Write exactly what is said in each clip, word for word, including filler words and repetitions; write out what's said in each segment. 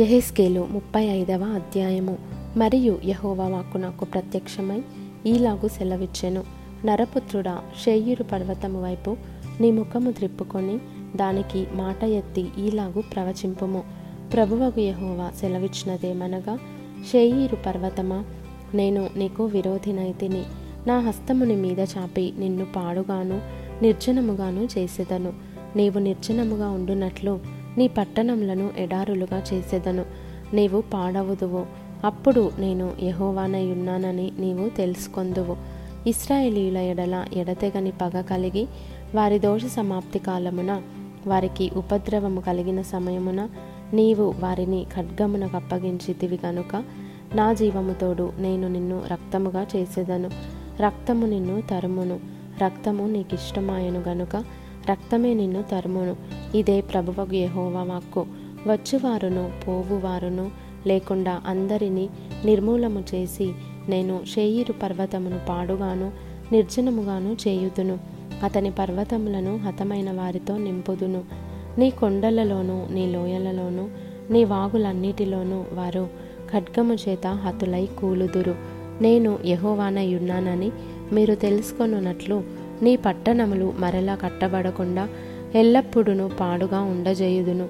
యెహెజ్కేలు ముప్పై ఐదవ అధ్యాయము. మరియు యెహోవా వాక్కు నాకు ప్రత్యక్షమై ఈలాగు సెలవిచ్చెను, నరపుత్రుడా, శేయీరు పర్వతము వైపు నీ ముఖము త్రిప్పుకొని దానికి మాట ఎత్తి ఈలాగు ప్రవచింపుము. ప్రభువగు యెహోవా సెలవిచ్చినదేమనగా, శేయీరు పర్వతమా, నేను నీకు విరోధినైతిని. నా హస్తముని మీద చాపి నిన్ను పాడుగాను నిర్జనముగాను చేసేదను. నీవు నిర్జనముగా ఉండునట్లు నీ పట్టణములను ఎడారులుగా చేసేదను. నీవు పాడవుదువు. అప్పుడు నేను యెహోవానై ఉన్నానని నీవు తెలుసుకొందువు. ఇశ్రాయేలీయుల ఎడల ఎడతెగని పగ కలిగి వారి దోష సమాప్తి కాలమున, వారికి ఉపద్రవము కలిగిన సమయమున నీవు వారిని ఖడ్గమునకు అప్పగించితివి గనుక నా జీవముతోడు నేను నిన్ను రక్తముగా చేసేదను. రక్తము నిన్ను తరుమును. రక్తము నీకు ఇష్టమాయను గనుక రక్తమే నిన్ను తరుమును. ఇదే ప్రభువగు యెహోవా వాక్కు. వచ్చువారును పోవువారును లేకుండా అందరినీ నిర్మూలము చేసి నేను శేయీరు పర్వతమును పాడుగాను నిర్జనముగాను చేయుదును. అతని పర్వతములను హతమైన వారితో నింపుదును. నీ కొండలలోనూ నీ లోయలలోనూ నీ వాగులన్నిటిలోనూ వారు ఖడ్గము చేత హతులై కూలుదురు. నేను యెహోవానై ఉన్నానని మీరు తెలుసుకొనున్నట్లు నీ పట్టణములు మరలా కట్టబడకుండా ఎల్లప్పుడూ పాడుగా ఉండజేయుదును.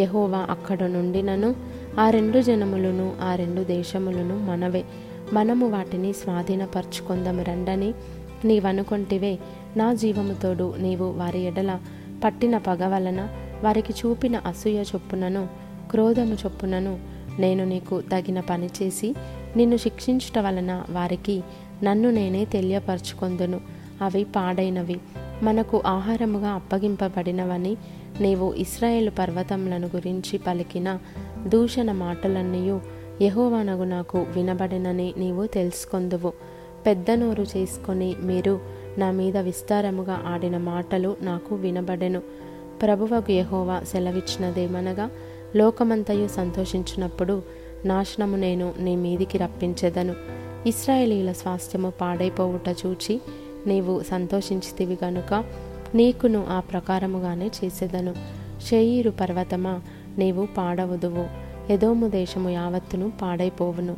యెహోవా అక్కడ నుండి నను ఆ రెండు జనములను ఆ రెండు దేశములను మనవే, మనము వాటిని స్వాధీనపరచుకొందము రండని నీవనుకొంటివే. నా జీవముతోడు నీవు వారి ఎడల పట్టిన పగ వలన, వారికి చూపిన అసూయ చొప్పునను క్రోధము చొప్పునను నేను నీకు తగిన పని చేసి నిన్ను శిక్షించుట వలన వారికి నన్ను నేనే తెలియపరచుకొందును. అవి పాడైనవి, మనకు ఆహారముగా అప్పగింపబడినవని నీవు ఇశ్రాయేలు పర్వతములను గురించి పలికిన దూషణ మాటలన్నీయు యెహోవానగు నాకు వినబడినని నీవు తెలుసుకొందువు. పెద్ద నోరు చేసుకొని మీరు నా మీద విస్తారముగా ఆడిన మాటలు నాకు వినబడెను. ప్రభువగు యెహోవా సెలవిచ్చినదేమనగా, లోకమంతయు సంతోషించినప్పుడు నాశనము నేను నీ మీదికి రప్పించెదను. ఇశ్రాయేలీయుల స్వాస్థ్యము పాడైపోవుట చూచి నీవు సంతోషించితివి గనుక నీకును ఆ ప్రకారముగానే చేసేదను. శేయీరు పర్వతమా, నీవు పాడవుదువు. ఎదోము దేశము యావత్తును పాడైపోవును.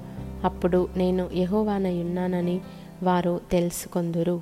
అప్పుడు నేను యెహోవానై ఉన్నానని వారు తెలుసుకొందురు.